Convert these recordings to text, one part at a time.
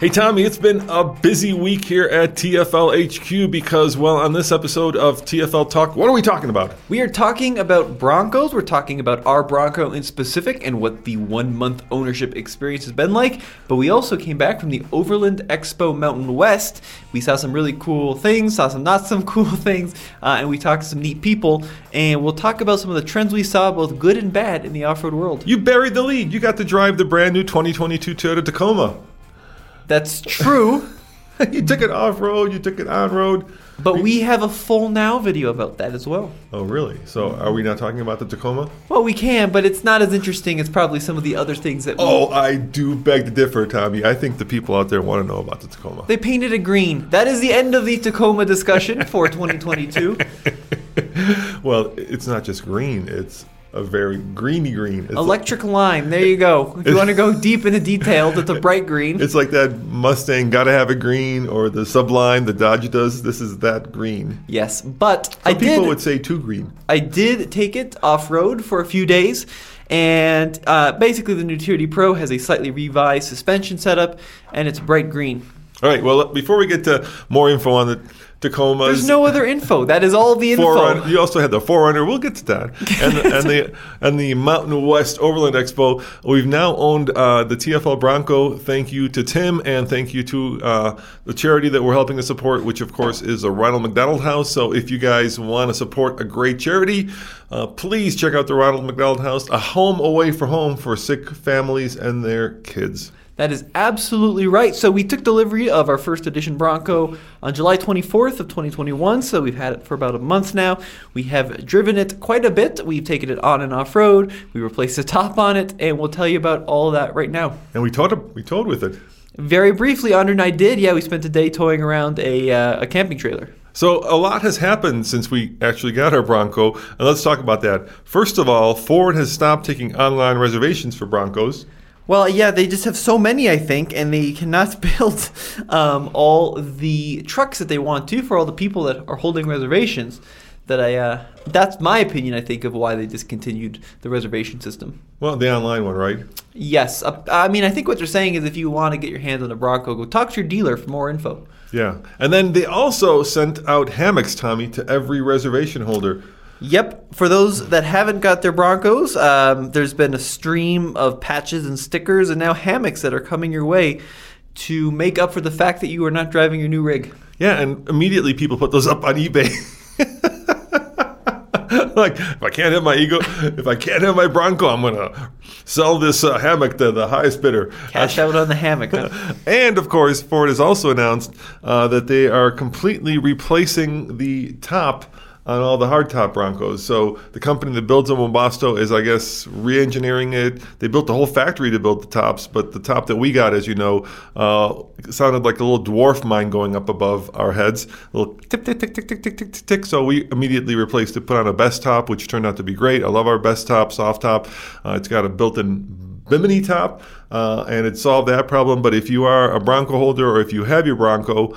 Hey, Tommy, it's been a busy week here at TFL HQ because, well, on this episode of TFL Talk, what are we talking about? We are talking about Broncos. We're talking about our Bronco in specific and what the one-month ownership experience has been like. But we also came back from the Overland Expo Mountain West. We saw some really cool things, saw some not some cool things, and we talked to some neat people. And we'll talk about some of the trends we saw, both good and bad, in the off-road world. You buried the lead. You got to drive the brand-new 2022 Toyota Tacoma. That's true. You took it off-road, you took it on-road. But we have a full now video about that as well. Oh, really? So are we not talking about the Tacoma? Well, we can, but it's not as interesting as probably some of the other things that we... Oh, I do beg to differ, Tommy. I think the people out there want to know about the Tacoma. They painted it green. That is the end of the Tacoma discussion for 2022. Well, it's not just green. It's... a very greeny green. It's electric like, lime. There you go. If you want to go deep into details, it's a bright green. It's like that Mustang, gotta have a green, or the Sublime, the Dodge does. This is that green. Yes, but some people would say too green. I did take it off-road for a few days. And basically the new Tier-D Pro has a slightly revised suspension setup, and it's bright green. All right, well, before we get to more info on the Tacomas. There's no other info. That is all the info. 4Runner, you also had the 4Runner. We'll get to that. And the Mountain West Overland Expo. We've now owned the TFL Bronco. Thank you to Tim, and thank you to the charity that we're helping to support, which, of course, is the Ronald McDonald House. So if you guys want to support a great charity, please check out the Ronald McDonald House, a home away from home for sick families and their kids. That is absolutely right. So we took delivery of our first edition Bronco on July 24th of 2021. So we've had it for about a month now. We have driven it quite a bit. We've taken it on and off road. We replaced the top on it, and we'll tell you about all that right now. And we towed with it. Very briefly, Andre and I did. Yeah, we spent a day towing around a camping trailer. So a lot has happened since we actually got our Bronco, and let's talk about that. First of all, Ford has stopped taking online reservations for Broncos. Well, yeah, they just have so many, I think, and they cannot build all the trucks that they want to for all the people that are holding reservations. That's my opinion, I think, of why they discontinued the reservation system. Well, the online one, right? Yes. I mean, I think what they're saying is if you want to get your hands on a Bronco, go talk to your dealer for more info. Yeah. And then they also sent out hammocks, Tommy, to every reservation holder. Yep. For those that haven't got their Broncos, there's been a stream of patches and stickers and now hammocks that are coming your way to make up for the fact that you are not driving your new rig. Yeah, and immediately people put those up on eBay. Like, if I can't have my Bronco, I'm going to sell this hammock to the highest bidder. Cash out on the hammock. Huh? And, of course, Ford has also announced that they are completely replacing the top on all the hardtop Broncos. So the company that builds them, Webasto, is, I guess, re-engineering it. They built the whole factory to build the tops, but the top that we got, as you know, sounded like a little dwarf mine going up above our heads. A little tick, tick, tick, tick, tick, tick, tick, tick. So we immediately replaced it, put on a Bestop, which turned out to be great. I love our Bestop, soft top. It's got a built-in Bimini top. and it solved that problem. But if you are a Bronco holder or if you have your Bronco,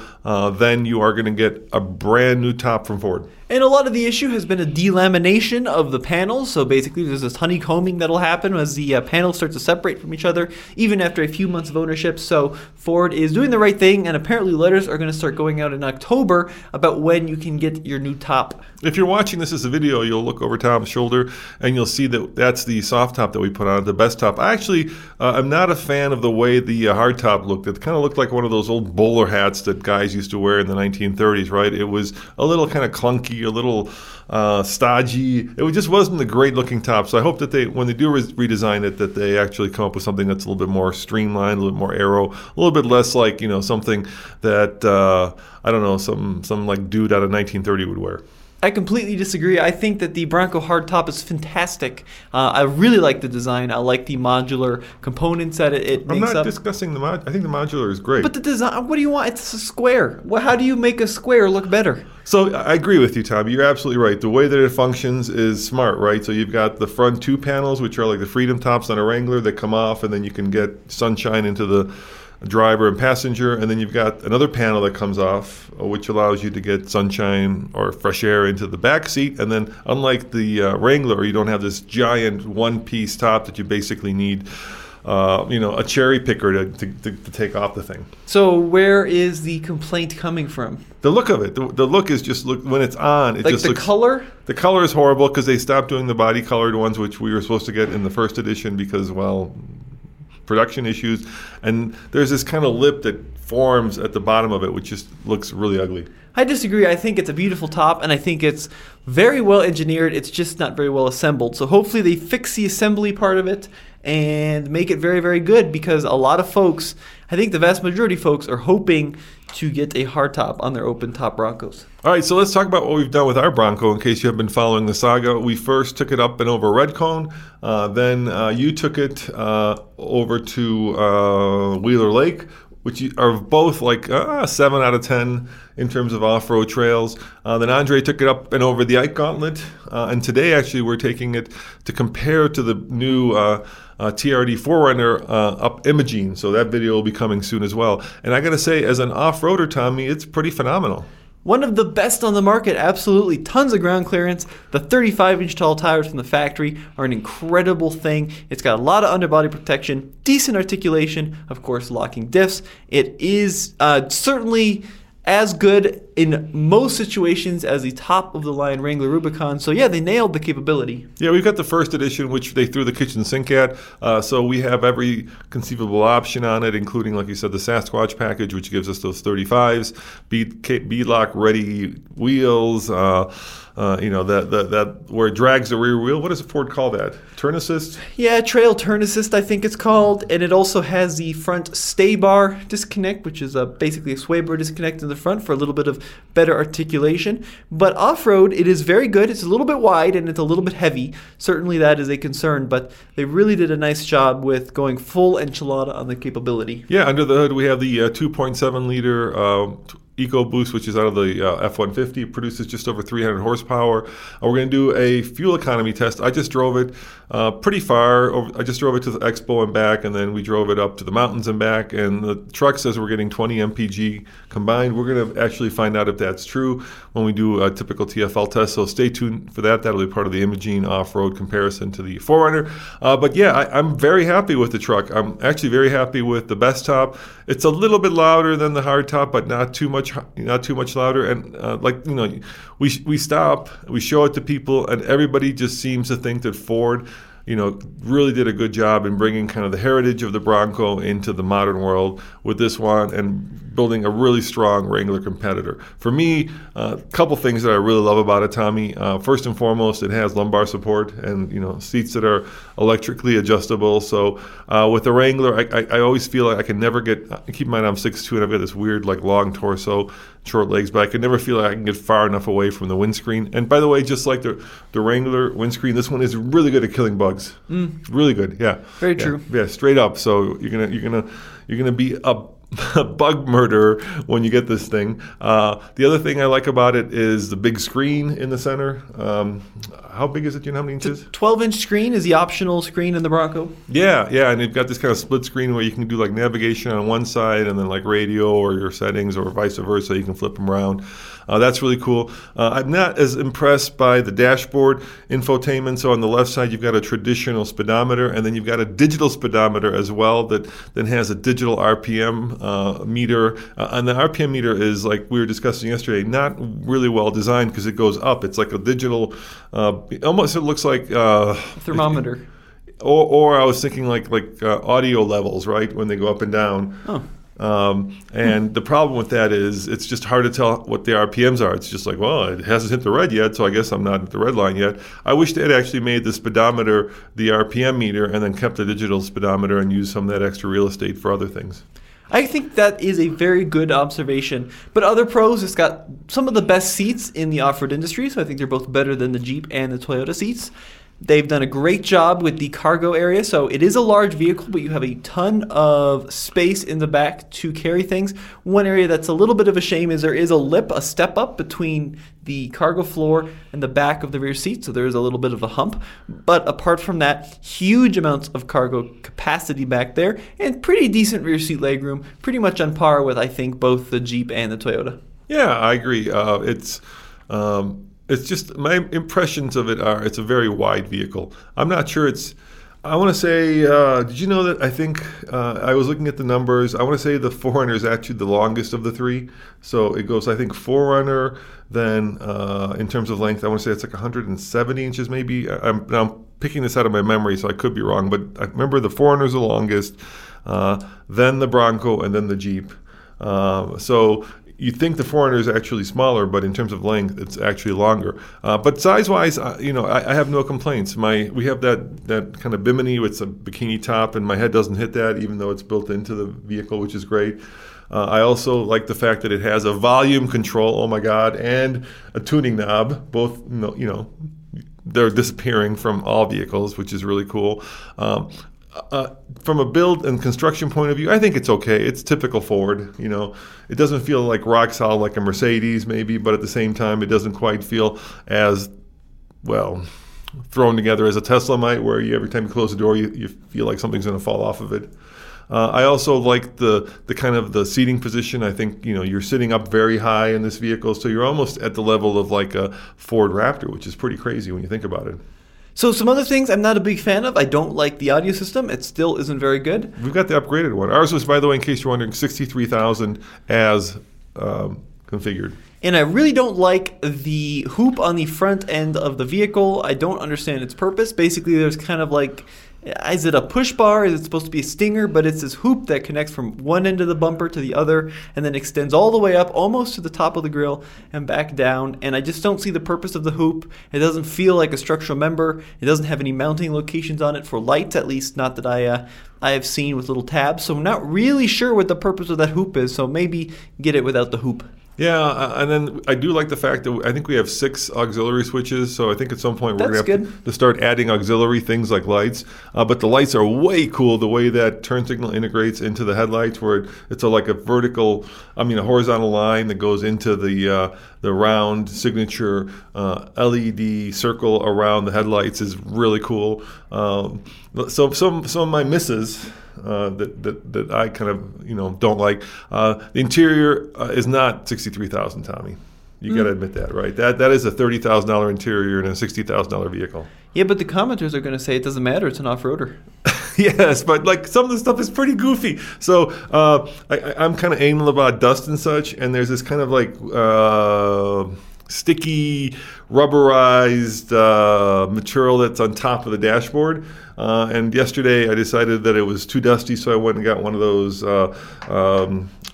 then you are going to get a brand new top from Ford. And a lot of the issue has been a delamination of the panels. So basically there's this honeycombing that'll happen as the panels start to separate from each other, even after a few months of ownership. So Ford is doing the right thing, and apparently letters are going to start going out in October about when you can get your new top. If you're watching this as a video, you'll look over Tom's shoulder and you'll see that that's the soft top that we put on, the Bestop. I actually am not a fan of the way the hard top looked. It kind of looked like one of those old bowler hats that guys used to wear in the 1930s, right? It was a little kind of clunky, a little stodgy. It just wasn't a great looking top. So I hope that they, when they do redesign it, that they actually come up with something that's a little bit more streamlined, a little more aero, a little bit less like, you know, something that, I don't know, some like dude out of 1930 would wear. I completely disagree. I think that the Bronco hardtop is fantastic. I really like the design. I like the modular components that it makes up. I'm not discussing the modular. I think the modular is great. But the design, what do you want? It's a square. How do you make a square look better? So I agree with you, Tom. You're absolutely right. The way that it functions is smart, right? So you've got the front two panels, which are like the Freedom tops on a Wrangler that come off, and then you can get sunshine into the driver and passenger, and then you've got another panel that comes off, which allows you to get sunshine or fresh air into the back seat. And then, unlike the Wrangler, you don't have this giant one-piece top that you basically need, a cherry picker to take off the thing. So where is the complaint coming from? The look of it. The look is just, look when it's on, it like just looks... Like the color? The color is horrible because they stopped doing the body-colored ones, which we were supposed to get in the first edition because, well... production issues, and there's this kind of lip that forms at the bottom of it, which just looks really ugly. I disagree. I think it's a beautiful top, and I think it's very well engineered. It's just not very well assembled. So hopefully they fix the assembly part of it and make it very, very good, because a lot of folks, I think the vast majority of folks, are hoping to get a hard top on their open top Broncos. All right, so let's talk about what we've done with our Bronco in case you have been following the saga. We first took it up and over Red Cone. Then you took it over to Wheeler Lake, which are both like 7 out of 10 in terms of off-road trails. Then Andre took it up and over the Ike Gauntlet. And today, actually, we're taking it to compare to the new TRD 4Runner up Imogene. So that video will be coming soon as well. And I got to say, as an off-roader, Tommy, it's pretty phenomenal. One of the best on the market, absolutely. Tons of ground clearance. The 35-inch tall tires from the factory are an incredible thing. It's got a lot of underbody protection, decent articulation, of course, locking diffs. It is certainly as good in most situations as the top-of-the-line Wrangler Rubicon. So, yeah, they nailed the capability. Yeah, we've got the first edition, which they threw the kitchen sink at. So we have every conceivable option on it, including, like you said, the Sasquatch package, which gives us those 35s, beadlock-ready wheels, that where it drags the rear wheel. What does Ford call that? Turn assist? Yeah, trail turn assist, I think it's called. And it also has the front stay bar disconnect, which is basically a sway bar disconnect in the front for a little bit of better articulation. But off-road, it is very good. It's a little bit wide and it's a little bit heavy. Certainly that is a concern, but they really did a nice job with going full enchilada on the capability. Yeah, under the hood, we have the 2.7-liter EcoBoost, which is out of the F-150, produces just over 300 horsepower. We're going to do a fuel economy test. I just drove it pretty far. I just drove it to the expo and back, and then we drove it up to the mountains and back. And the truck says we're getting 20 mpg combined. We're going to actually find out if that's true when we do a typical TFL test. So stay tuned for that. That'll be part of the Imogene off-road comparison to the 4Runner. But yeah, I'm very happy with the truck. I'm actually very happy with the Bestop. It's a little bit louder than the hardtop, but not too much louder. And we stop, we show it to people, and everybody just seems to think that Ford, really did a good job in bringing kind of the heritage of the Bronco into the modern world with this one and building a really strong Wrangler competitor. For me, a couple things that I really love about it, Tommy. First and foremost, it has lumbar support and, seats that are electrically adjustable. So with the Wrangler, I always feel like I can never get, keep in mind I'm 6'2", and I've got this weird like long torso, short legs, but I can never feel like I can get far enough away from the windscreen. And by the way, just like the Wrangler windscreen, this one is really good at killing bugs. Really good, yeah. Very true. Yeah, straight up. So you're gonna be up bug murderer when you get this thing. The other thing I like about it is the big screen in the center. How big is it? Do you know how many inches? 12-inch screen is the optional screen in the Bronco. Yeah, and you've got this kind of split screen where you can do like navigation on one side and then like radio or your settings or vice versa. You can flip them around. That's really cool. I'm not as impressed by the dashboard infotainment. So on the left side, you've got a traditional speedometer, and then you've got a digital speedometer as well that then has a digital RPM meter. And the RPM meter is, like we were discussing yesterday, not really well designed because it goes up. It's like a digital, almost it looks like... thermometer. Or I was thinking like audio levels, right, when they go up and down. Oh. And the problem with that is it's just hard to tell what the RPMs are. It's just like, well, it hasn't hit the red yet, so I guess I'm not at the red line yet. I wish they had actually made the speedometer the RPM meter and then kept the digital speedometer and used some of that extra real estate for other things. I think that is a very good observation. But other pros, it's got some of the best seats in the off-road industry, so I think they're both better than the Jeep and the Toyota seats. They've done a great job with the cargo area, so it is a large vehicle, but you have a ton of space in the back to carry things. One area that's a little bit of a shame is there is a lip, a step up between the cargo floor and the back of the rear seat, so there is a little bit of a hump. But apart from that, huge amounts of cargo capacity back there and pretty decent rear seat legroom, pretty much on par with, I think, both the Jeep and the Toyota. Yeah, I agree. It's just, my impressions of it are it's a very wide vehicle. I'm not sure it's, I want to say, did you know that I think, I was looking at the numbers, I want to say the 4Runner is actually the longest of the three. So it goes, I think, 4Runner, then in terms of length, I want to say it's like 170 inches maybe. I'm picking this out of my memory, so I could be wrong, but I remember the 4Runner is the longest, then the Bronco, and then the Jeep. So you'd think the 4Runner is actually smaller, but in terms of length, it's actually longer. But size-wise, I have no complaints. We have that kind of bimini with a bikini top, and my head doesn't hit that, even though it's built into the vehicle, which is great. I also like the fact that it has a volume control, oh my God, and a tuning knob, both, they're disappearing from all vehicles, which is really cool. From a build and construction point of view, I think it's okay. It's typical Ford. It doesn't feel like rock solid like a Mercedes maybe, but at the same time, it doesn't quite feel as, well, thrown together as a Tesla might, where every time you close the door, you feel like something's going to fall off of it. I also like the kind of the seating position. I think, you're sitting up very high in this vehicle, so you're almost at the level of like a Ford Raptor, which is pretty crazy when you think about it. So some other things I'm not a big fan of. I don't like the audio system. It still isn't very good. We've got the upgraded one. Ours was, by the way, in case you're wondering, 63,000 as configured. And I really don't like the hoop on the front end of the vehicle. I don't understand its purpose. Basically, there's kind of like, is it a push bar? Is it supposed to be a stinger? But it's this hoop that connects from one end of the bumper to the other and then extends all the way up almost to the top of the grill and back down. And I just don't see the purpose of the hoop. It doesn't feel like a structural member. It doesn't have any mounting locations on it for lights, at least not that I have seen, with little tabs. So I'm not really sure what the purpose of that hoop is. So maybe get it without the hoop. Yeah, and then I do like the fact that I think we have 6 auxiliary switches, so I think at some point we're going to have to start adding auxiliary things like lights. But the lights are way cool, the way that turn signal integrates into the headlights, where it's like a horizontal line that goes into the round signature LED circle around the headlights is really cool. So some of my misses that I kind of don't like. The interior is not $63,000, Tommy. You got to admit that, right? That is a $30,000 interior in a $60,000 vehicle. Yeah, but the commenters are going to say it doesn't matter. It's an off-roader. Yes, but like some of the stuff is pretty goofy. So I'm kind of anal about dust and such, and there's this kind of like sticky, rubberized material that's on top of the dashboard. And yesterday I decided that it was too dusty, so I went and got one of those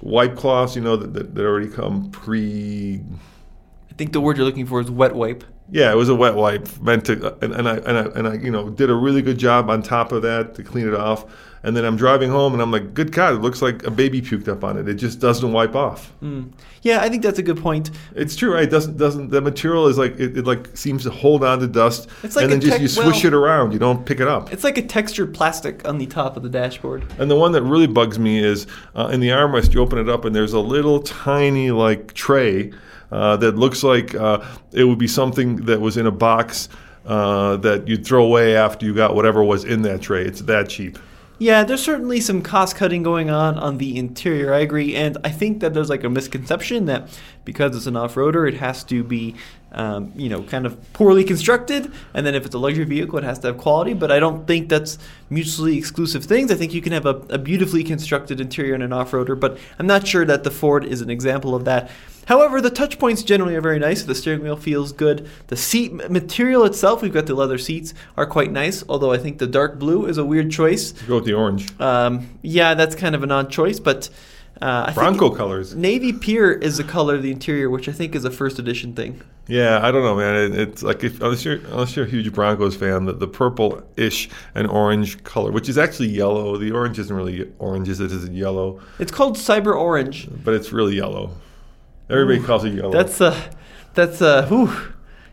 wipe cloths, that already come I think the word you're looking for is wet wipe. Yeah, it was a wet wipe meant to, and I you know, did a really good job on top of that to clean it off. And then I'm driving home, and I'm like, good God, it looks like a baby puked up on it. It just doesn't wipe off. Mm. Yeah, I think that's a good point. It's true, right? It doesn't the material is like it like seems to hold on to dust. It's like, and then just you swish it around, you don't pick it up. It's like a textured plastic on the top of the dashboard. And the one that really bugs me is in the armrest, you open it up, and there's a little tiny like tray that looks like it would be something that was in a box that you'd throw away after you got whatever was in that tray. It's that cheap. Yeah, there's certainly some cost-cutting going on the interior, I agree, and I think that there's like a misconception that because it's an off-roader, it has to be, kind of poorly constructed, and then if it's a luxury vehicle, it has to have quality, but I don't think that's mutually exclusive things. I think you can have a beautifully constructed interior in an off-roader, but I'm not sure that the Ford is an example of that. However, the touch points generally are very nice. The steering wheel feels good. The seat material itself, we've got the leather seats, are quite nice, although I think the dark blue is a weird choice. Go with the orange. Yeah, that's kind of an odd choice, but I Bronco think colors. Navy Pier is the color of the interior, which I think is a first edition thing. Yeah, I don't know, man. It's like unless you're a huge Broncos fan, the purple-ish and orange color, which is actually yellow. The orange isn't really orange, it isn't yellow. It's called cyber orange. But it's really yellow. Everybody calls it yellow.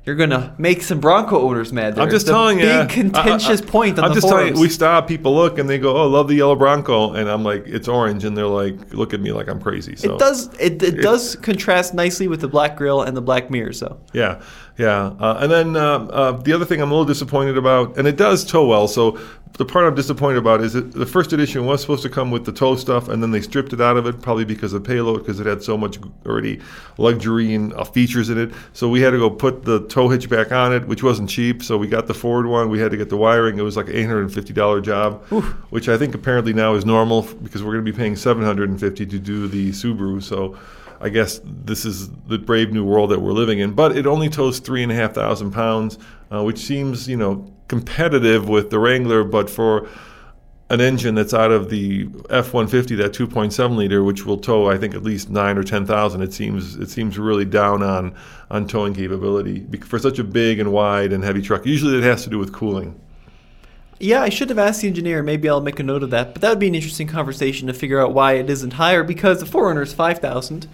You're going to make some Bronco owners mad. There. I'm just telling you. Big contentious point on the forums. I'm just telling you, we stop, people look, and they go, oh, love the yellow Bronco. And I'm like, it's orange. And they're like, look at me like I'm crazy. So It does contrast nicely with the black grille and the black mirrors. So. Yeah. Yeah. And then the other thing I'm a little disappointed about, and it does tow well, so the part I'm disappointed about is that the first edition was supposed to come with the tow stuff, and then they stripped it out of it, probably because of payload, because it had so much already luxury and features in it. So we had to go put the tow hitch back on it, which wasn't cheap. So we got the Ford one. We had to get the wiring. It was like an $850 job, oof, which I think apparently now is normal because we're going to be paying $750 to do the Subaru. So I guess this is the brave new world that we're living in. But it only tows 3,500 pounds, which seems, competitive with the Wrangler, but for an engine that's out of the F-150, that 2.7 liter, which will tow, I think, at least 9 or 10,000, it seems really down on towing capability for such a big and wide and heavy truck. Usually that has to do with cooling. Yeah, I should have asked the engineer. Maybe I'll make a note of that. But that would be an interesting conversation to figure out why it isn't higher, because the 4Runner is 5,000.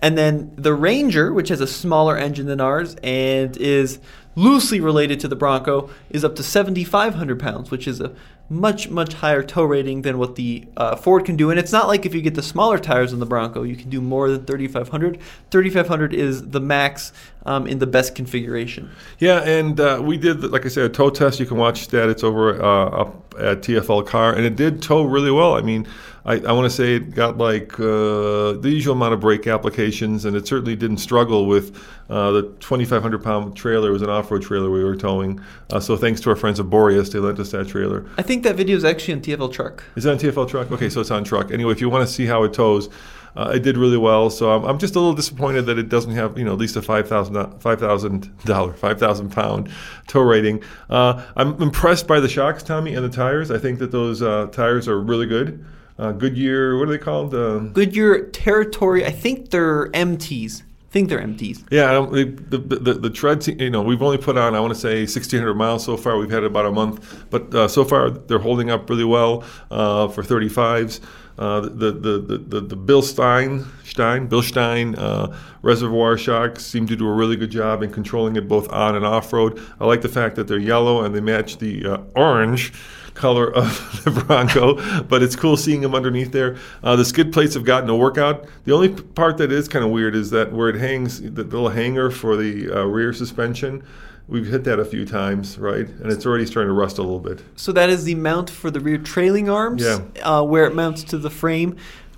And then the Ranger, which has a smaller engine than ours and is loosely related to the Bronco, is up to 7,500 pounds, which is a much, much higher tow rating than what the Ford can do. And it's not like if you get the smaller tires on the Bronco, you can do more than 3,500. 3,500 is the max in the best configuration. Yeah, and we did, like I said, a tow test. You can watch that. It's over up at TFL Car, and it did tow really well. I mean, I want to say it got like the usual amount of brake applications, and it certainly didn't struggle with the 2,500-pound trailer. It was an off-road trailer we were towing. So thanks to our friends at Boreas, they lent us that trailer. I think that video is actually on TFL Truck. Is it on TFL Truck? Okay, so it's on Truck. Anyway, if you want to see how it tows, it did really well. So I'm just a little disappointed that it doesn't have, at least a $5,000 tow rating. I'm impressed by the shocks, Tommy, and the tires. I think that those tires are really good. Goodyear, what are they called? Goodyear Territory. I think they're MTs. Yeah, the tread, we've only put on, I want to say, 1,600 miles so far. We've had about a month. But so far, they're holding up really well for 35s. The Bilstein reservoir shocks seem to do a really good job in controlling it both on and off-road. I like the fact that they're yellow and they match the orange color of the Bronco, but it's cool seeing them underneath there. The skid plates have gotten a workout. The only part that is kind of weird is that where it hangs, the little hanger for the rear suspension, we've hit that a few times, right? And it's already starting to rust a little bit. So that is the mount for the rear trailing arms, where it mounts to the frame.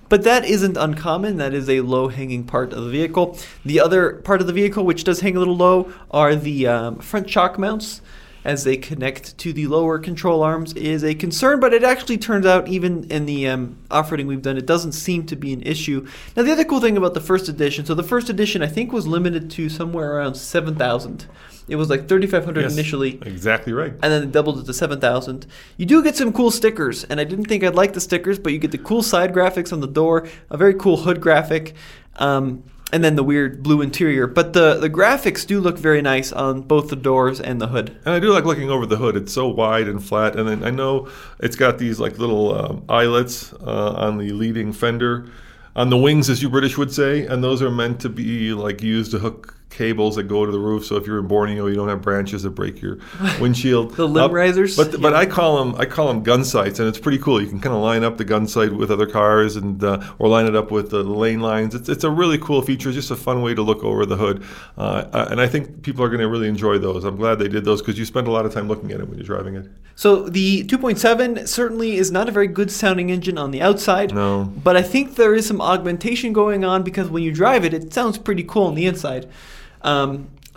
But that isn't uncommon. That is a low-hanging part of the vehicle. The other part of the vehicle, which does hang a little low, are the front shock mounts. As they connect to the lower control arms is a concern, but it actually turns out even in the off-roading we've done, it doesn't seem to be an issue. Now, the other cool thing about the first edition, so the first edition I think was limited to somewhere around 7,000. It was like 3,500 initially. Exactly right. And then it doubled it to 7,000. You do get some cool stickers, and I didn't think I'd like the stickers, but you get the cool side graphics on the door, a very cool hood graphic. and then the weird blue interior. But the graphics do look very nice on both the doors and the hood. And I do like looking over the hood. It's so wide and flat. And then I know it's got these like little eyelets on the leading fender, on the wings, as you British would say. And those are meant to be like used to hook cables that go to the roof. So if you're in Borneo, you don't have branches that break your windshield. The limb risers. But I call them gun sights, and it's pretty cool. You can kind of line up the gun sight with other cars, and or line it up with the lane lines. It's a really cool feature. It's just a fun way to look over the hood, and I think people are going to really enjoy those. I'm glad they did those because you spend a lot of time looking at it when you're driving it. So the 2.7 certainly is not a very good sounding engine on the outside. No. But I think there is some augmentation going on because when you drive it, it sounds pretty cool on the inside.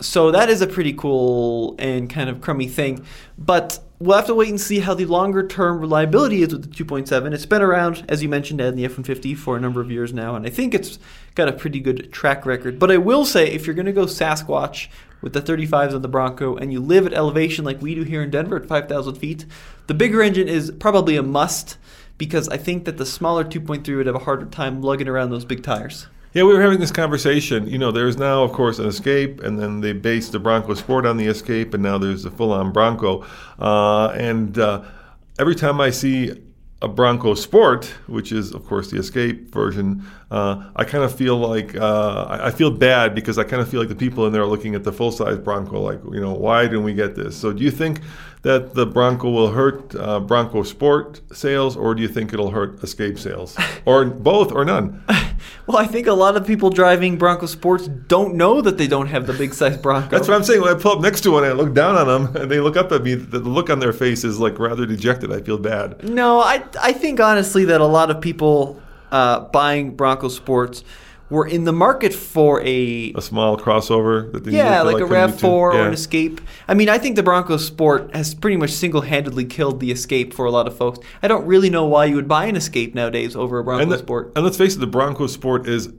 So that is a pretty cool and kind of crummy thing. But we'll have to wait and see how the longer-term reliability is with the 2.7. It's been around, as you mentioned, in the F-150 for a number of years now, and I think it's got a pretty good track record. But I will say, if you're going to go Sasquatch with the 35s on the Bronco and you live at elevation like we do here in Denver at 5,000 feet, the bigger engine is probably a must because I think that the smaller 2.3 would have a harder time lugging around those big tires. Yeah, we were having this conversation. You know, there's now, of course, an Escape, and then they based the Bronco Sport on the Escape, and now there's the full-on Bronco. And every time I see a Bronco Sport, which is, of course, the Escape version, I kind of feel like I feel bad because I kind of feel like the people in there are looking at the full-size Bronco, like, you know, why didn't we get this? So do you think that the Bronco will hurt Bronco Sport sales, or do you think it'll hurt Escape sales? Or both or none? Well, I think a lot of people driving Bronco Sports don't know that they don't have the big-size Bronco. That's what I'm saying. When I pull up next to one and I look down on them and they look up at me, the look on their face is like rather dejected. I feel bad. No, I think honestly that a lot of people buying Bronco Sports were in the market for a small crossover. That they like a RAV4 or an Escape. I mean, I think the Bronco Sport has pretty much single-handedly killed the Escape for a lot of folks. I don't really know why you would buy an Escape nowadays over a Bronco Sport. And let's face it, the Bronco Sport is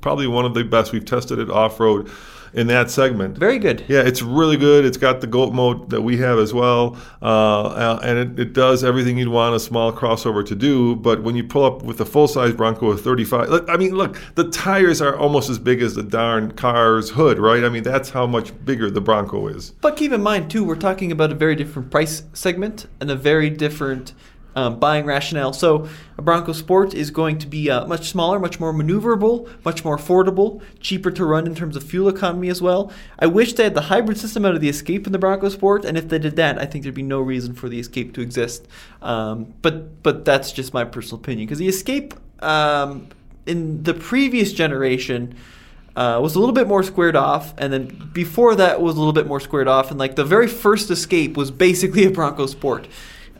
probably one of the best. We've tested it off-road in that segment. Very good. Yeah, it's really good. It's got the GOAT mode that we have as well, and it does everything you'd want a small crossover to do, but when you pull up with a full-size Bronco with 35, I mean, look, the tires are almost as big as the darn car's hood, right? I mean, that's how much bigger the Bronco is. But keep in mind, too, we're talking about a very different price segment and a very different buying rationale. So a Bronco Sport is going to be much smaller, much more maneuverable, much more affordable, cheaper to run in terms of fuel economy as well. I wish they had the hybrid system out of the Escape in the Bronco Sport, and if they did that, I think there'd be no reason for the Escape to exist. But that's just my personal opinion, because the Escape in the previous generation was a little bit more squared off, and then before that was a little bit more squared off, and like the very first Escape was basically a Bronco Sport.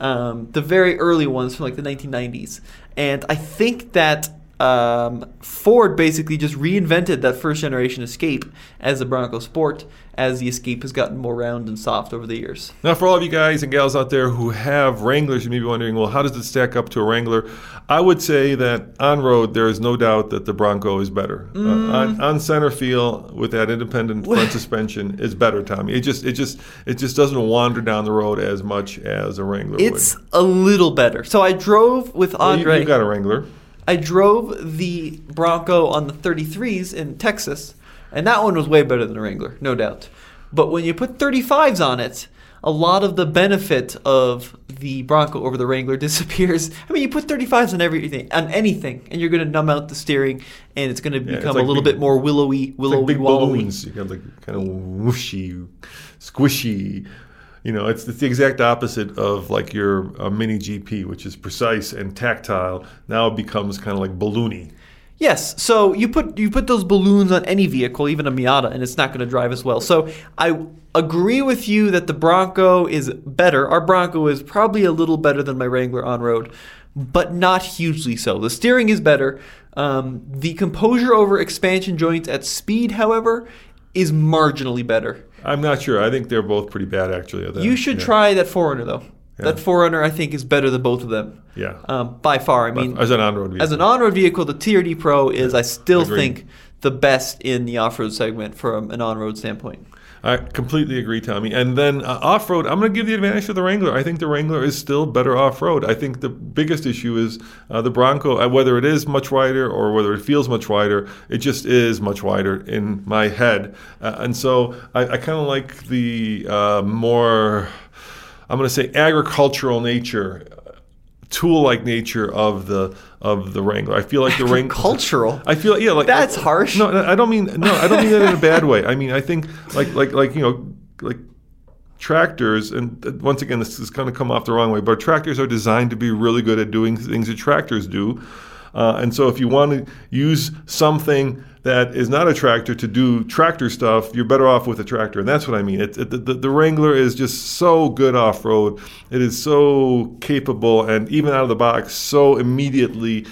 The very early ones from like the 1990s. And I think that Ford basically just reinvented that first generation Escape as the Bronco Sport, as the Escape has gotten more round and soft over the years. Now, for all of you guys and gals out there who have Wranglers, you may be wondering, well, how does it stack up to a Wrangler? I would say that on-road, there is no doubt that the Bronco is better. On center field with that independent front suspension is better, Tommy. It just doesn't wander down the road as much as a Wrangler would. It's a little better. So I drove with Andre. Well, you got a Wrangler. I drove the Bronco on the 33s in Texas, and that one was way better than a Wrangler, no doubt. But when you put 35s on it, a lot of the benefit of the Bronco over the Wrangler disappears. I mean, you put 35s on everything, on anything, and you're going to numb out the steering, and it's going to become like a little bit more willowy, like big balloons. You got like kind of whooshy, squishy. You know, it's the exact opposite of like your Mini GP, which is precise and tactile. Now it becomes kind of like balloony. Yes, so you put those balloons on any vehicle, even a Miata, and it's not going to drive as well. So I agree with you that the Bronco is better. Our Bronco is probably a little better than my Wrangler on-road, but not hugely so. The steering is better. The composure over expansion joints at speed, however, is marginally better. I'm not sure. I think they're both pretty bad, actually. You should try that 4Runner, though. Yeah. That 4Runner, I think, is better than both of them. Yeah. By far. I mean, as an on-road vehicle. As an on-road vehicle, the TRD Pro is, I still think, the best in the off-road segment from an on-road standpoint. I completely agree, Tommy. And then off-road, I'm going to give the advantage to the Wrangler. I think the Wrangler is still better off-road. I think the biggest issue is the Bronco, whether it is much wider or whether it feels much wider, it just is much wider in my head. And so I kind of like the more, I'm going to say, agricultural nature, tool-like nature of the Wrangler. I feel like the Wrangler. Cultural. I feel like that's harsh. No, I don't mean that in a bad way. I mean, I think like tractors, and once again, this is going to come off the wrong way, but tractors are designed to be really good at doing things that tractors do. And so if you want to use something that is not a tractor to do tractor stuff, you're better off with a tractor. And that's what I mean. The Wrangler is just so good off-road. It is so capable, and even out of the box, so immediately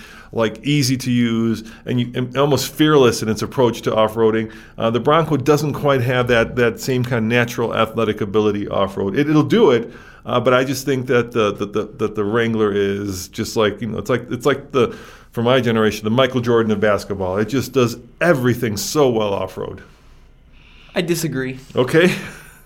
easy to use, and almost fearless in its approach to off-roading. The Bronco doesn't quite have that same kind of natural athletic ability off-road. It'll do it, but I just think that the Wrangler is just it's like for my generation, the Michael Jordan of basketball. It just does everything so well off-road. I disagree. Okay.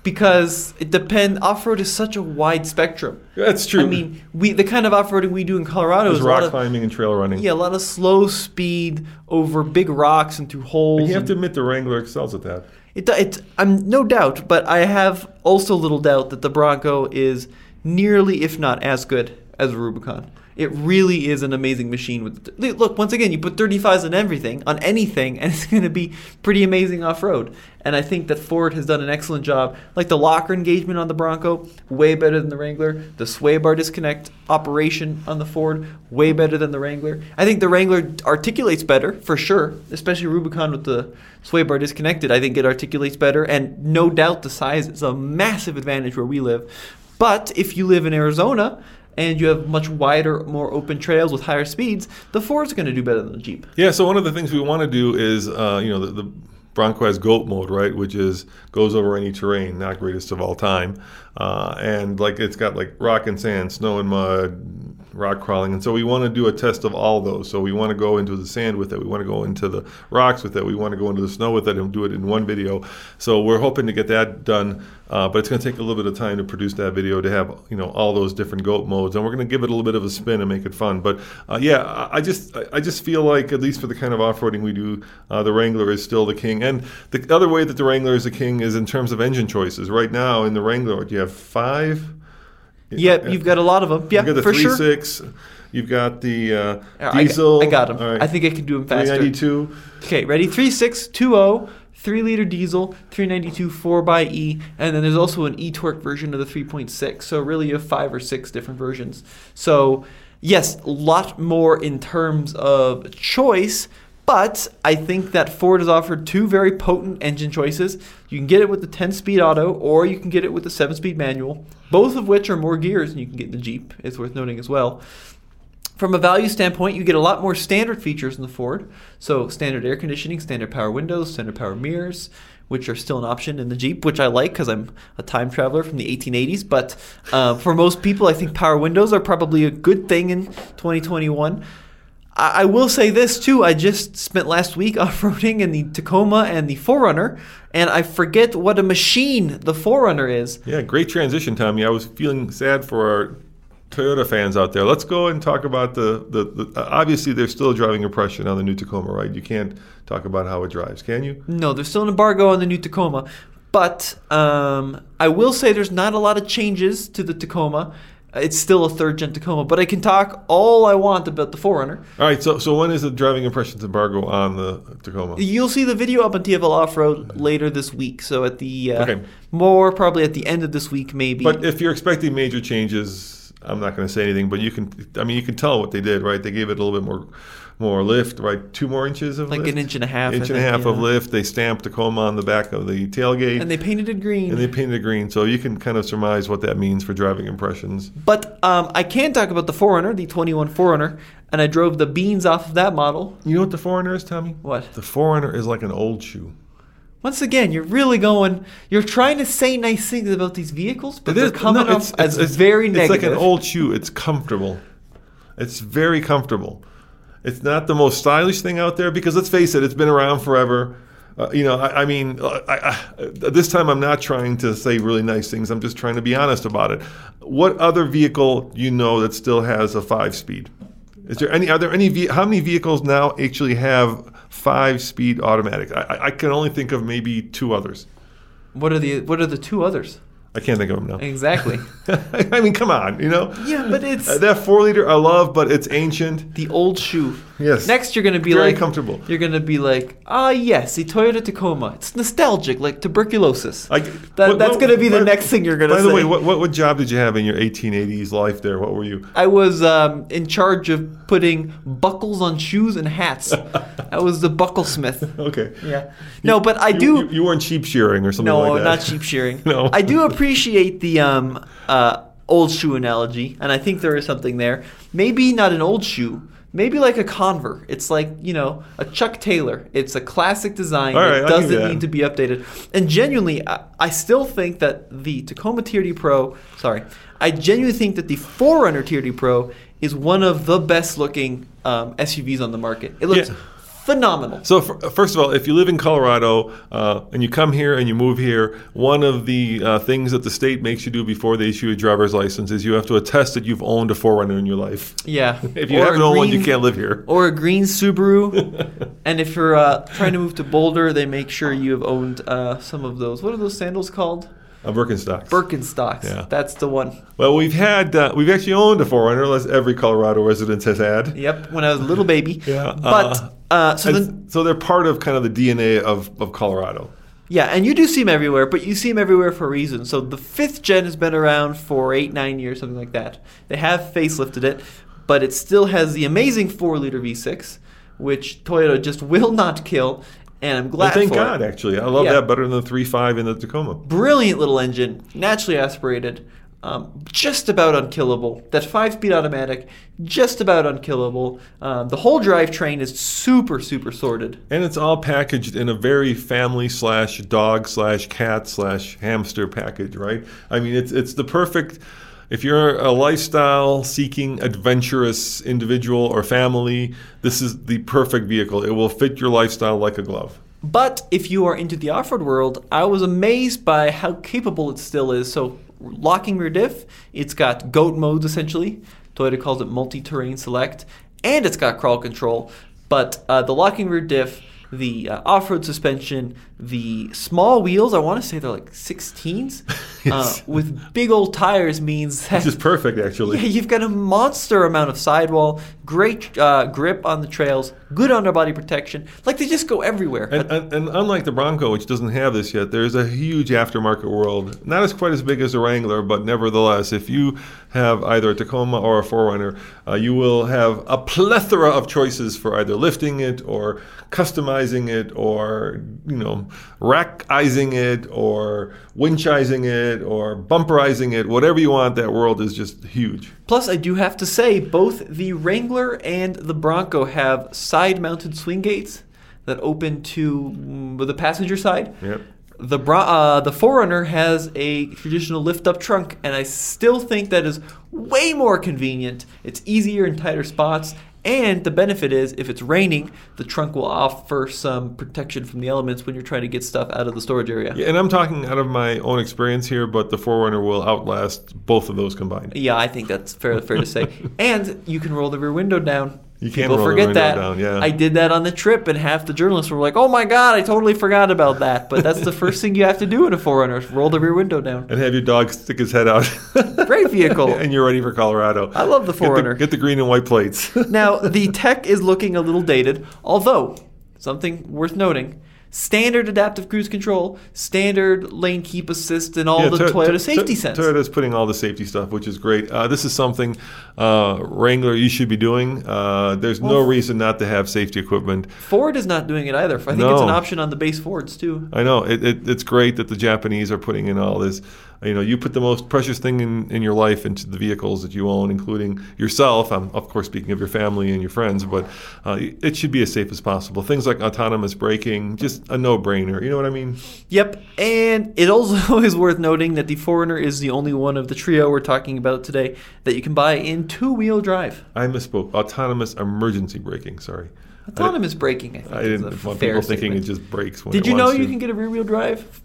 Because it depends. Off-road is such a wide spectrum. That's true. I mean, the kind of off-roading we do in Colorado is rock climbing and trail running. Yeah, a lot of slow speed over big rocks and through holes. And you have to admit the Wrangler excels at that. I'm no doubt, but I have also little doubt that the Bronco is nearly, if not as good as a Rubicon. It really is an amazing machine. Look, once again, you put 35s on everything, on anything, and it's going to be pretty amazing off-road. And I think that Ford has done an excellent job. Like the locker engagement on the Bronco, way better than the Wrangler. The sway bar disconnect operation on the Ford, way better than the Wrangler. I think the Wrangler articulates better, for sure, especially Rubicon with the sway bar disconnected. I think it articulates better, and no doubt the size is a massive advantage where we live. But if you live in Arizona, and you have much wider, more open trails with higher speeds, the Ford's going to do better than the Jeep. Yeah, so one of the things we want to do is, the Bronco has GOAT mode, right, which is goes over any terrain, not greatest of all time. And it's got rock and sand, snow and mud, rock crawling. And so we want to do a test of all those. So we want to go into the sand with it. We want to go into the rocks with it. We want to go into the snow with it and do it in one video. So we're hoping to get that done. But it's going to take a little bit of time to produce that video to have, all those different GOAT modes. And we're going to give it a little bit of a spin and make it fun. But, I just feel like, at least for the kind of off-roading we do, the Wrangler is still the king. And the other way that the Wrangler is the king is in terms of engine choices. Right now in the Wrangler, you have 5... Yeah, you've got a lot of them. Yeah, for sure. You've got the 3.6. You've got the diesel. I got them. Right. I think I can do them faster. 392. Okay, ready? 3.6, 2.0, 3-liter diesel, 392, 4xe, and then there's also an e-torque version of the 3.6. So really you have 5 or 6 different versions. So yes, a lot more in terms of choice. But I think that Ford has offered 2 very potent engine choices. You can get it with the 10-speed auto, or you can get it with the 7-speed manual, both of which are more gears than you can get in the Jeep. It's worth noting as well. From a value standpoint, you get a lot more standard features in the Ford. So standard air conditioning, standard power windows, standard power mirrors, which are still an option in the Jeep, which I like because I'm a time traveler from the 1880s. But for most people, I think power windows are probably a good thing in 2021. I will say this, too. I just spent last week off-roading in the Tacoma and the 4Runner, and I forget what a machine the 4Runner is. Yeah, great transition, Tommy. I was feeling sad for our Toyota fans out there. Let's go and talk about the obviously, there's still a driving impression on the new Tacoma, right? You can't talk about how it drives, can you? No, there's still an embargo on the new Tacoma. But I will say there's not a lot of changes to the Tacoma. It's still a third-gen Tacoma, but I can talk all I want about the 4Runner. All right, so when is the driving impressions embargo on the Tacoma? You'll see the video up on TFL Off-Road later this week, so at the more probably at the end of this week maybe. But if you're expecting major changes, I'm not going to say anything, but you can tell what they did, right? They gave it a little bit more lift, right? 2 more inches of lift? Like an inch and a half. Of lift. They stamped Tacoma on the back of the tailgate. And they painted it green. So you can kind of surmise what that means for driving impressions. But I can talk about the 4Runner, the 21 4Runner, and I drove the beans off of that model. You know what the 4Runner is, Tommy? What? The 4Runner is like an old shoe. Once again, you're trying to say nice things about these vehicles, but they're coming off as very negative. It's like an old shoe. It's comfortable. It's very comfortable. It's not the most stylish thing out there because, let's face it, it's been around forever. I mean, this time I'm not trying to say really nice things. I'm just trying to be honest about it. What other vehicle do you know that still has a 5-speed? How many vehicles now actually have 5-speed automatic? I can only think of maybe 2 others. What are the 2 others? I can't think of them now. Exactly. I mean, come on, you know? Yeah, but it's... that 4-liter I love, but it's ancient. The old shoe. Yes. Next you're going to be very comfortable. You're going to be like, yes, the Toyota Tacoma. It's nostalgic, like tuberculosis. That's going to be the next thing you're going to say. By the way, what job did you have in your 1880s life there? What were you? I was in charge of putting buckles on shoes and hats. I was the bucklesmith. Okay. Yeah. You weren't sheep shearing or something like that. No, not sheep shearing. No. I do appreciate the old shoe analogy, and I think there is something there. Maybe not an old shoe, maybe like a Converse. It's like, a Chuck Taylor. It's a classic design. It doesn't need to be updated. And genuinely, I still think that the Tacoma TRD Pro, I genuinely think that the 4Runner TRD Pro is one of the best looking SUVs on the market. It looks phenomenal. So, first of all, if you live in Colorado and you come here and you move here, one of the things that the state makes you do before they issue a driver's license is you have to attest that you've owned a 4Runner in your life. Yeah. If you haven't owned one, you can't live here. Or a green Subaru. And if you're trying to move to Boulder, they make sure you have owned some of those. What are those sandals called? Birkenstocks. Birkenstocks. Yeah. That's the one. Well, we've actually owned a 4Runner, as every Colorado resident has had. Yep, when I was a little baby. Yeah. But... So they're part of kind of the DNA of Colorado. Yeah, and you do see them everywhere, but you see them everywhere for a reason. So the 5th gen has been around for 8-9 years, something like that. They have facelifted it, but it still has the amazing 4-liter V6, which Toyota just will not kill, and I'm glad for it. Thank God, actually. I love that better than the 3.5 in the Tacoma. Brilliant little engine, naturally aspirated. Just about unkillable. That 5-speed automatic, just about unkillable. The whole drivetrain is super, super sorted. And it's all packaged in a very family/dog/cat/hamster package, right? I mean, it's the perfect... If you're a lifestyle-seeking, adventurous individual or family, this is the perfect vehicle. It will fit your lifestyle like a glove. But if you are into the off-road world, I was amazed by how capable it still is. So... locking rear diff, it's got GOAT modes essentially. Toyota calls it multi-terrain select, and it's got crawl control. But the locking rear diff, the off-road suspension, the small wheels, I want to say they're like 16s, yes. With big old tires means that... Which is perfect, actually. Yeah, you've got a monster amount of sidewall, great grip on the trails, good underbody protection. Like, they just go everywhere. And unlike the Bronco, which doesn't have this yet, there's a huge aftermarket world. Not as quite as big as the Wrangler, but nevertheless, if you have either a Tacoma or a 4Runner, you will have a plethora of choices for either lifting it or customizing it, or rackizing it, or winchizing it, or bumperizing it, whatever you want. That world is just huge. Plus, I do have to say, both the Wrangler and the Bronco have side-mounted swing gates that open to the passenger side. Yep. The 4Runner has a traditional lift-up trunk, and I still think that is way more convenient. It's easier in tighter spots. And the benefit is, if it's raining, the trunk will offer some protection from the elements when you're trying to get stuff out of the storage area. Yeah, and I'm talking out of my own experience here, but the 4Runner will outlast both of those combined. Yeah, I think that's fair to say. And you can roll the rear window down. You can't roll the window down, yeah. I did that on the trip, and half the journalists were like, oh, my God, I totally forgot about that. But that's the first thing you have to do in a 4Runner, roll the rear window down. And have your dog stick his head out. Great vehicle. And you're ready for Colorado. I love the 4Runner. Get the green and white plates. Now, the tech is looking a little dated, although something worth noting. Standard adaptive cruise control, standard lane keep assist, and all the Toyota safety sense. Toyota's putting all the safety stuff, which is great. This is something, Wrangler, you should be doing. There's no reason not to have safety equipment. Ford is not doing it either. I think it's an option on the base Fords, too. I know. It's great that the Japanese are putting in all this. You put the most precious thing in your life into the vehicles that you own, including yourself. I'm, of course, speaking of your family and your friends, but it should be as safe as possible. Things like autonomous braking, just a no-brainer. You know what I mean? Yep. And it also is worth noting that the 4Runner is the only one of the trio we're talking about today that you can buy in two-wheel drive. I misspoke. Autonomous emergency braking, sorry. Autonomous braking, I think. I didn't want people thinking it just brakes when it wants to. Did you know you can get a rear-wheel drive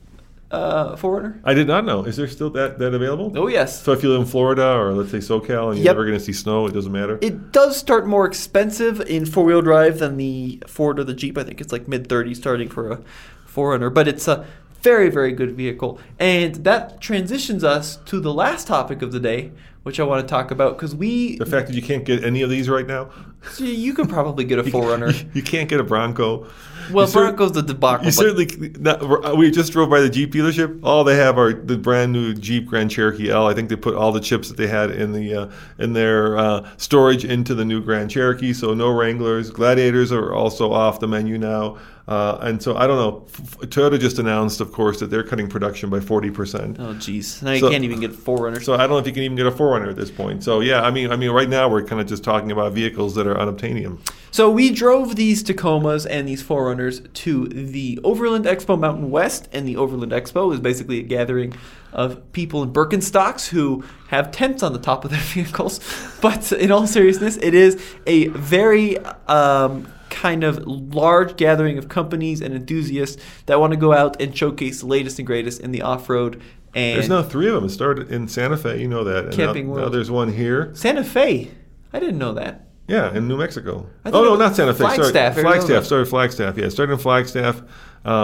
4Runner? I did not know. Is there still that available? Oh, yes. So if you live in Florida or, let's say, SoCal, and you're never going to see snow, it doesn't matter? It does start more expensive in four-wheel drive than the Ford or the Jeep. I think it's like mid-30s starting for a 4Runner. But it's a very, very good vehicle. And that transitions us to the last topic of the day, which I want to talk about because we... The fact that you can't get any of these right now? So you could probably get a 4Runner. You can't get a Bronco. Well, Bronco's the debacle. We just drove by the Jeep dealership. All they have are the brand new Jeep Grand Cherokee L. I think they put all the chips that they had in their storage into the new Grand Cherokee. So no Wranglers. Gladiators are also off the menu now. And so I don't know. Toyota just announced, of course, that they're cutting production by 40%. Oh, geez. Now you can't even get a 4Runner. So I don't know if you can even get a 4Runner at this point. So yeah, I mean, right now we're kind of just talking about vehicles that are unobtainium. So we drove these Tacomas and these 4Runners to the Overland Expo Mountain West, and the Overland Expo is basically a gathering of people in Birkenstocks who have tents on the top of their vehicles. But in all seriousness, it is a very kind of large gathering of companies and enthusiasts that want to go out and showcase the latest and greatest in the off-road. And there's now three of them. It started in Santa Fe, you know that. Camping World. Now there's one here. Santa Fe? I didn't know that. Yeah, in New Mexico. Oh, no, not Santa Fe. Flagstaff. Sorry. Flagstaff. Yeah, started in Flagstaff.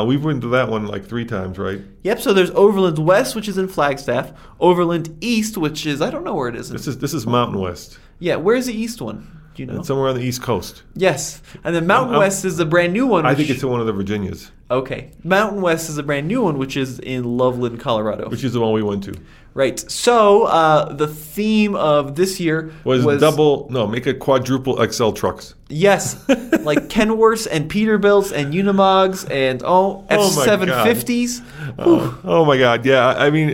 We've been to that one like three times, right? Yep, so there's Overland West, which is in Flagstaff. Overland East, which is, I don't know where it is. This is Mountain West. Yeah, where's the East one? Do you know? It's somewhere on the East Coast. Yes, and then Mountain West is the brand new one. I think it's in one of the Virginias. Okay, Mountain West is a brand new one, which is in Loveland, Colorado. Which is the one we went to. Right. So the theme of this year was make a quadruple XL trucks. Yes, like Kenworths and Peterbilts and Unimogs and F750s. Oh my God! Yeah, I mean,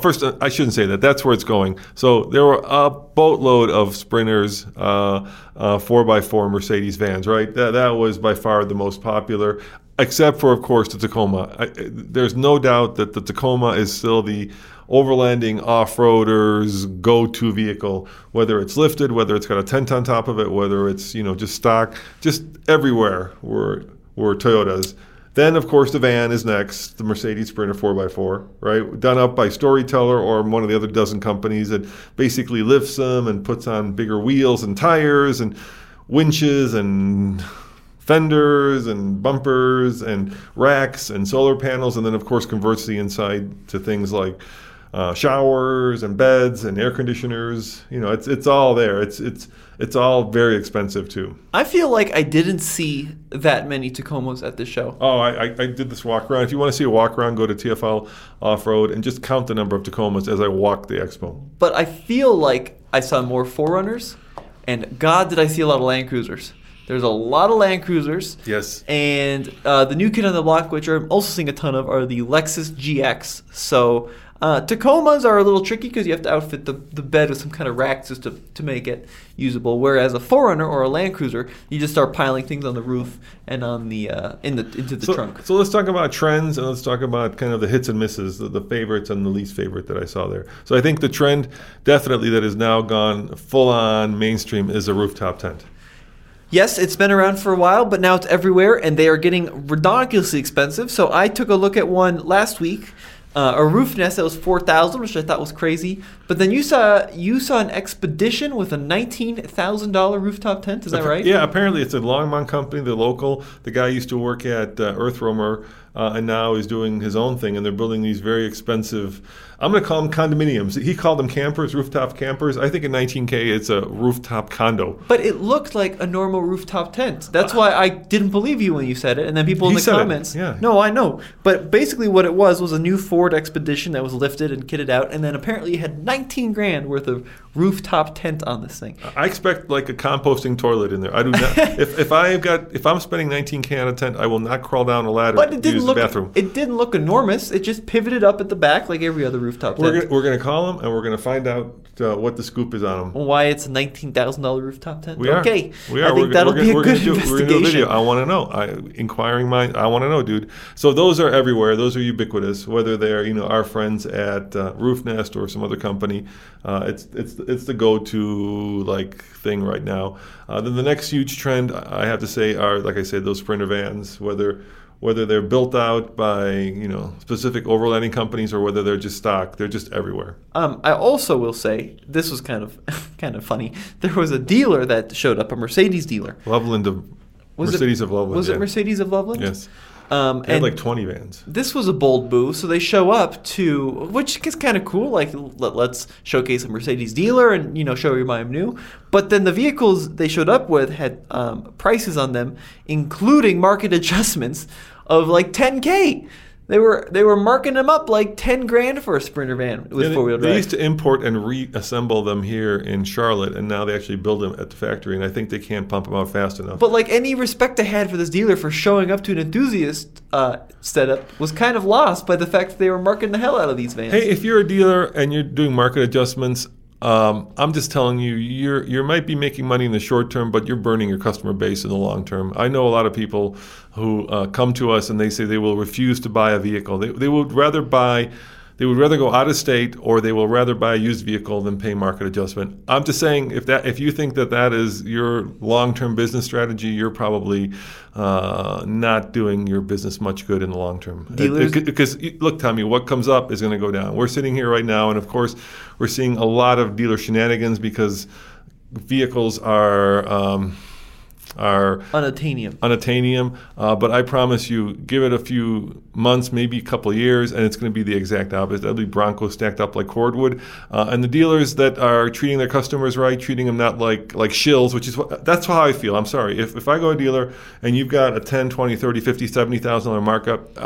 first I shouldn't say that. That's where it's going. So there were a boatload of Sprinters, 4x4 Mercedes vans. Right. That was by far the most popular. Except for, of course, the Tacoma. There's no doubt that the Tacoma is still the overlanding off-roader's go-to vehicle, whether it's lifted, whether it's got a tent on top of it, whether it's just stock. Just everywhere were Toyotas. Then, of course, the van is next, the Mercedes Sprinter 4x4, right? Done up by Storyteller or one of the other dozen companies that basically lifts them and puts on bigger wheels and tires and winches and fenders and bumpers and racks and solar panels, and then of course converts the inside to things like showers and beds and air conditioners. It's all there. It's all very expensive too. I feel like I didn't see that many Tacomas at this show. Oh, I did this walk around. If you want to see a walk around, go to TFL Off Road and just count the number of Tacomas as I walked the expo. But I feel like I saw more 4Runners, and God, did I see a lot of Land Cruisers. There's a lot of Land Cruisers. Yes. And the new kid on the block, which I'm also seeing a ton of, are the Lexus GX. So Tacomas are a little tricky because you have to outfit the bed with some kind of rack just to make it usable. Whereas a 4Runner or a Land Cruiser, you just start piling things on the roof and on the into the trunk. So let's talk about trends, and let's talk about kind of the hits and misses, the favorites and the least favorite that I saw there. So I think the trend definitely that has now gone full on mainstream is a rooftop tent. Yes, it's been around for a while, but now it's everywhere, and they are getting ridiculously expensive. So I took a look at one last week, a roof nest that was $4,000, which I thought was crazy. But then you saw an Expedition with a $19,000 rooftop tent. Is that right? Yeah, apparently it's a Longmont company, the local. The guy used to work at Earthroamer, and now is doing his own thing, and they're building these very expensive, I'm going to call them condominiums. He called them campers, rooftop campers. I think at $19,000 it's a rooftop condo. But it looked like a normal rooftop tent. That's why I didn't believe you when you said it. And then people in the comments. Yeah. No, I know. But basically what it was a new Ford Expedition that was lifted and kitted out. And then apparently you had $19,000 worth of rooftop tent on this thing. I expect like a composting toilet in there. I do not. If I'm spending $19,000 on a tent, I will not crawl down a ladder to use the bathroom. It didn't look enormous. It just pivoted up at the back like every other roof. rooftop tent. We're gonna call them, and we're gonna find out what the scoop is on them. Why it's a $19,000 rooftop tent? We are. I think we're gonna do a video. I want to know. Inquiring mind. I want to know, dude. So those are everywhere. Those are ubiquitous. Whether they're our friends at Roofnest or some other company, it's the go-to thing right now. Then the next huge trend, I have to say, are, like I said, those Sprinter vans. Whether they're built out by specific overlanding companies or whether they're just stock, they're just everywhere. I also will say this was kind of funny. There was a dealer that showed up, a Mercedes dealer. Mercedes of Loveland. Was it Mercedes of Loveland? Yes. They had 20 vans. This was a bold move, so they show up to, which is kind of cool. Let's showcase a Mercedes dealer and show you I'm new. But then the vehicles they showed up with had prices on them, including market adjustments of $10K. They were marking them up $10,000 for a Sprinter van with four-wheel drive. They used to import and reassemble them here in Charlotte, and now they actually build them at the factory, and I think they can't pump them out fast enough. But any respect I had for this dealer for showing up to an enthusiast setup was kind of lost by the fact that they were marking the hell out of these vans. Hey, if you're a dealer and you're doing market adjustments, I'm just telling you, you might be making money in the short term, but you're burning your customer base in the long term. I know a lot of people who come to us and they say they will refuse to buy a vehicle. They would rather go out of state, or they will rather buy a used vehicle than pay market adjustment. I'm just saying, if you think that is your long-term business strategy, you're probably not doing your business much good in the long term. Because look, Tommy, what comes up is going to go down. We're sitting here right now, and of course, we're seeing a lot of dealer shenanigans because vehicles are unattainium. But I promise you, give it a few months, maybe a couple of years, and it's going to be the exact opposite. That'll be Bronco stacked up like cordwood. And the dealers that are treating their customers right, treating them not like shills, which is that's how I feel. I'm sorry. If I go to a dealer and you've got a $10,000, $20,000, $30,000, $50,000, $70,000 markup,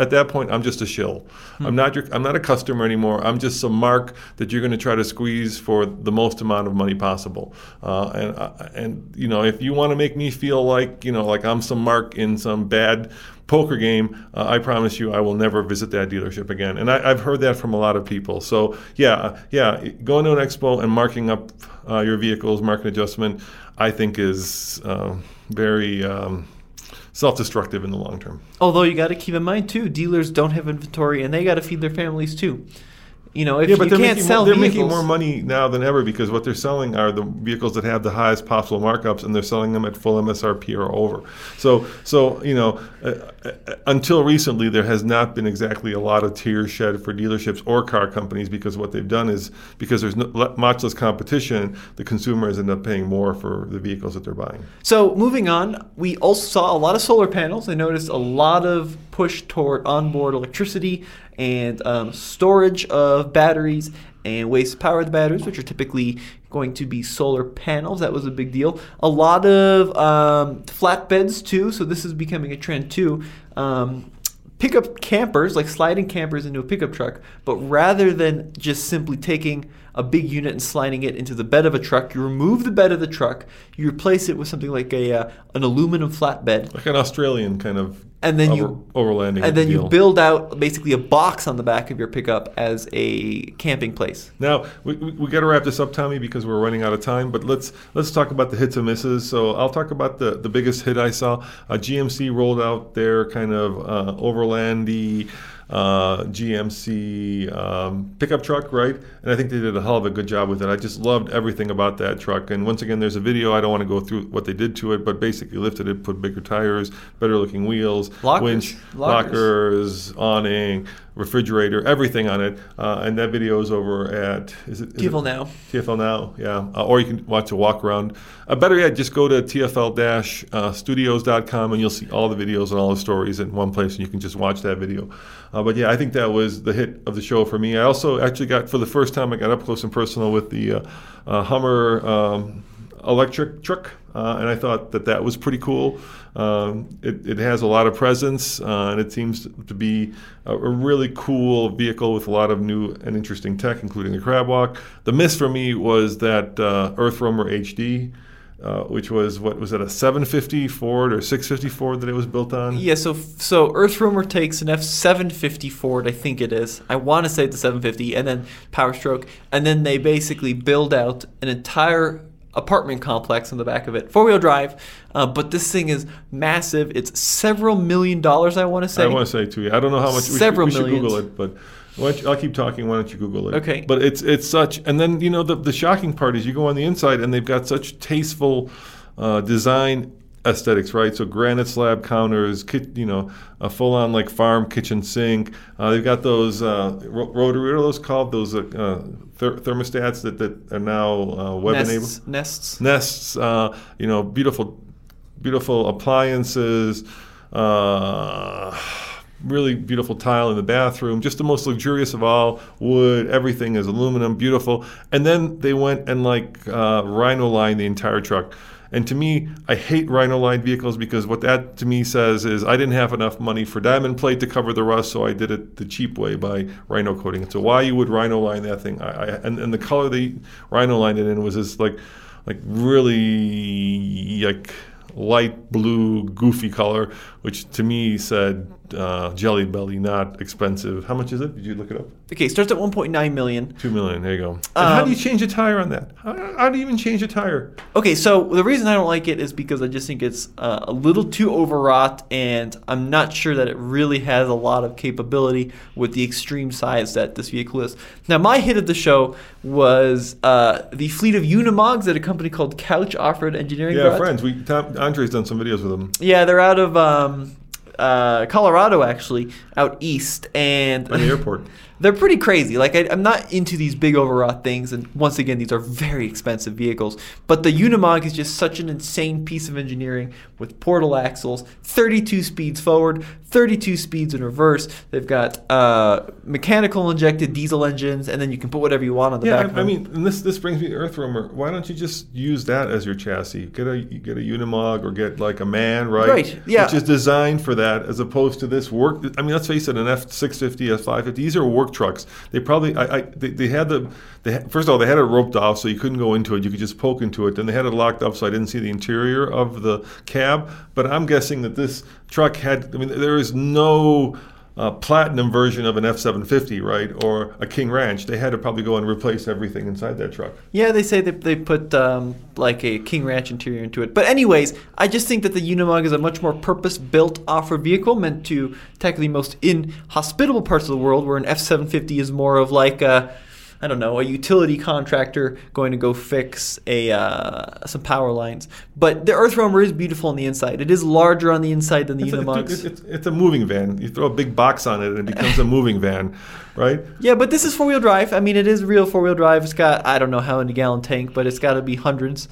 at that point, I'm just a shill. Hmm. I'm not a customer anymore. I'm just some mark that you're going to try to squeeze for the most amount of money possible. And if you want to make me feel like I'm some mark in some bad poker game, I promise you I will never visit that dealership again. And I've heard that from a lot of people. So yeah, going to an expo and marking up your vehicle's market adjustment, I think is very self-destructive in the long term. Although you got to keep in mind too, dealers don't have inventory and they got to feed their families too. But they're making more money now than ever because what they're selling are the vehicles that have the highest possible markups, and they're selling them at full MSRP or over. So until recently, there has not been exactly a lot of tears shed for dealerships or car companies because what they've done is because there's much less competition, the consumers end up paying more for the vehicles that they're buying. So moving on, we also saw a lot of solar panels. I noticed a lot of push toward onboard electricity and storage of batteries and ways to power the batteries, which are typically going to be solar panels. That was a big deal. A lot of flatbeds too, so this is becoming a trend too. Pickup campers, like sliding campers into a pickup truck, but rather than just simply taking a big unit and sliding it into the bed of a truck, you remove the bed of the truck, you replace it with something like an aluminum flatbed. Like an Australian kind of overlanding. And then you build out basically a box on the back of your pickup as a camping place. Now, we got to wrap this up, Tommy, because we're running out of time, but let's talk about the hits and misses. So I'll talk about the biggest hit I saw. GMC rolled out their kind of overlandy GMC pickup truck, right? And I think they did a hell of a good job with it. I just loved everything about that truck. And once again, there's a video. I don't want to go through what they did to it, but basically lifted it, put bigger tires, better looking wheels, winch, lockers, awning, refrigerator, everything on it. And that video is over at TFL Now. TFL Now, yeah. Or you can watch a walk around. Better yet, just go to tfl-studios.com and you'll see all the videos and all the stories in one place, and you can just watch that video. But yeah, I think that was the hit of the show for me. I also actually got, for the first time, I got up close and personal with the Hummer electric truck, and I thought that was pretty cool. It has a lot of presence, and it seems to be a really cool vehicle with a lot of new and interesting tech, including the crab walk. The miss for me was that Earthroamer HD. which was, what was it, a 750 Ford or 650 Ford that it was built on? Yeah, so Earthroamer takes an F750 Ford, I think it is. I want to say it's a 750, and then Powerstroke. And then they basically build out an entire apartment complex on the back of it, four-wheel drive. But this thing is massive. It's several $1,000,000, I want to say. I want to say, too. I don't know how much. Several millions. We should Google it, but... I'll keep talking. Why don't you Google it? Okay. But it's such, and then you know the shocking part is you go on the inside and they've got such tasteful design aesthetics, right? So granite slab counters, a full-on like farm kitchen sink. They've got those rotary, what are those called? Those thermostats that are now web-enabled. Nests. Beautiful appliances. Really beautiful tile in the bathroom, just the most luxurious of all, wood, everything is aluminum, beautiful. And then they went and rhino-lined the entire truck. And to me, I hate rhino-lined vehicles because what that to me says is I didn't have enough money for diamond plate to cover the rust, so I did it the cheap way by rhino coating. So why you would rhino-line that thing, and the color they rhino-lined it in was this really light blue goofy color, which to me said Jelly Belly, not expensive. How much is it? Did you look it up? Okay, it starts at $1.9 million. $2 million, there you go. And how do you change a tire on that? How do you even change a tire? Okay, so the reason I don't like it is because I just think it's a little too overwrought, and I'm not sure that it really has a lot of capability with the extreme size that this vehicle is. Now, my hit of the show was the fleet of Unimogs at a company called Couch Off-Road Engineering. Yeah, friends. Andre's done some videos with them. Yeah, they're out of Colorado, actually, out east, and by the airport. They're pretty crazy. I'm not into these big overwrought things, and once again, these are very expensive vehicles. But the Unimog is just such an insane piece of engineering with portal axles, 32 speeds forward, 32 speeds in reverse. They've got mechanical injected diesel engines, and then you can put whatever you want on the back of them. Yeah, and this brings me to Earthroamer. Why don't you just use that as your chassis? Get a Unimog or get a MAN, right? Right, yeah. Which is designed for that as opposed to this work. I mean, let's face it, an F650, F550, these are work trucks. They probably first of all, they had it roped off so you couldn't go into it. You could just poke into it. Then they had it locked up so I didn't see the interior of the cab. But I'm guessing that this truck had, there is no platinum version of an F750, right, or a King Ranch. They had to probably go and replace everything inside that truck. Yeah, they say that they put a King Ranch interior into it. But anyways, I just think that the Unimog is a much more purpose-built off-road vehicle meant to tackle the most inhospitable parts of the world, where an F750 is more of a utility contractor going to go fix some power lines. But the Earthroamer is beautiful on the inside. It is larger on the inside than the Unimog. It's a moving van. You throw a big box on it and it becomes a moving van, right? Yeah, but this is four-wheel drive. I mean, it is real four-wheel drive. It's got, I don't know how many gallon tank, but it's got to be hundreds.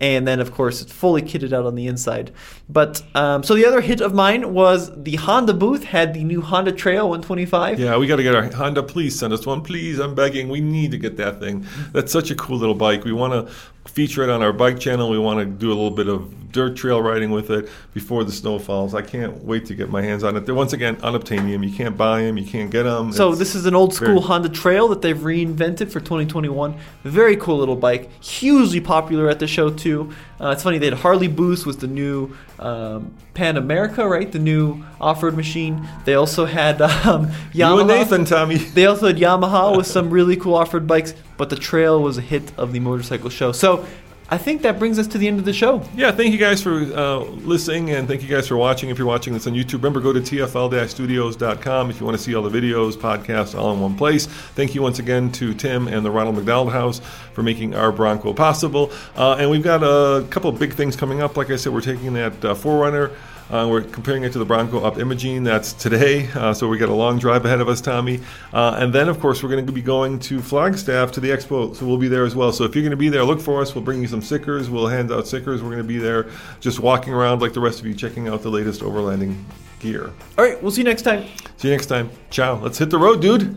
And then, of course, it's fully kitted out on the inside. But so the other hit of mine was the Honda booth had the new Honda Trail 125. Yeah, we got to get our Honda. Please send us one. Please, I'm begging. We need to get that thing. That's such a cool little bike. We want to feature it on our bike channel. We want to do a little bit of dirt trail riding with it before the snow falls. I can't wait to get my hands on it. They're, once again, unobtainium. You can't buy them. You can't get them. So this is an old-school Honda Trail that they've reinvented for 2021. Very cool little bike. Hugely popular at the show, too. It's funny. They had Harley Boost was the new Pan America, right? The new off-road machine. They also had Yamaha. You and Nathan, Tommy. They also had Yamaha with some really cool off-road bikes, but the Trail was a hit of the motorcycle show. So I think that brings us to the end of the show. Yeah, thank you guys for listening, and thank you guys for watching. If you're watching this on YouTube, remember, go to tfl-studios.com if you want to see all the videos, podcasts, all in one place. Thank you once again to Tim and the Ronald McDonald House for making our Bronco possible. And we've got a couple of big things coming up. Like I said, we're taking that 4Runner. We're comparing it to the Bronco up Imogene. That's today. So we got a long drive ahead of us, Tommy. And then, of course, we're going to be going to Flagstaff to the expo. So we'll be there as well. So if you're going to be there, look for us. We'll bring you some stickers. We'll hand out stickers. We're going to be there just walking around like the rest of you, checking out the latest overlanding gear. All right. We'll see you next time. See you next time. Ciao. Let's hit the road, dude.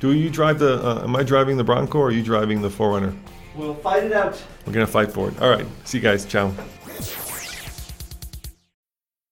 Do you drive the am I driving the Bronco or are you driving the 4Runner? We'll fight it out. We're going to fight for it. All right. See you guys. Ciao.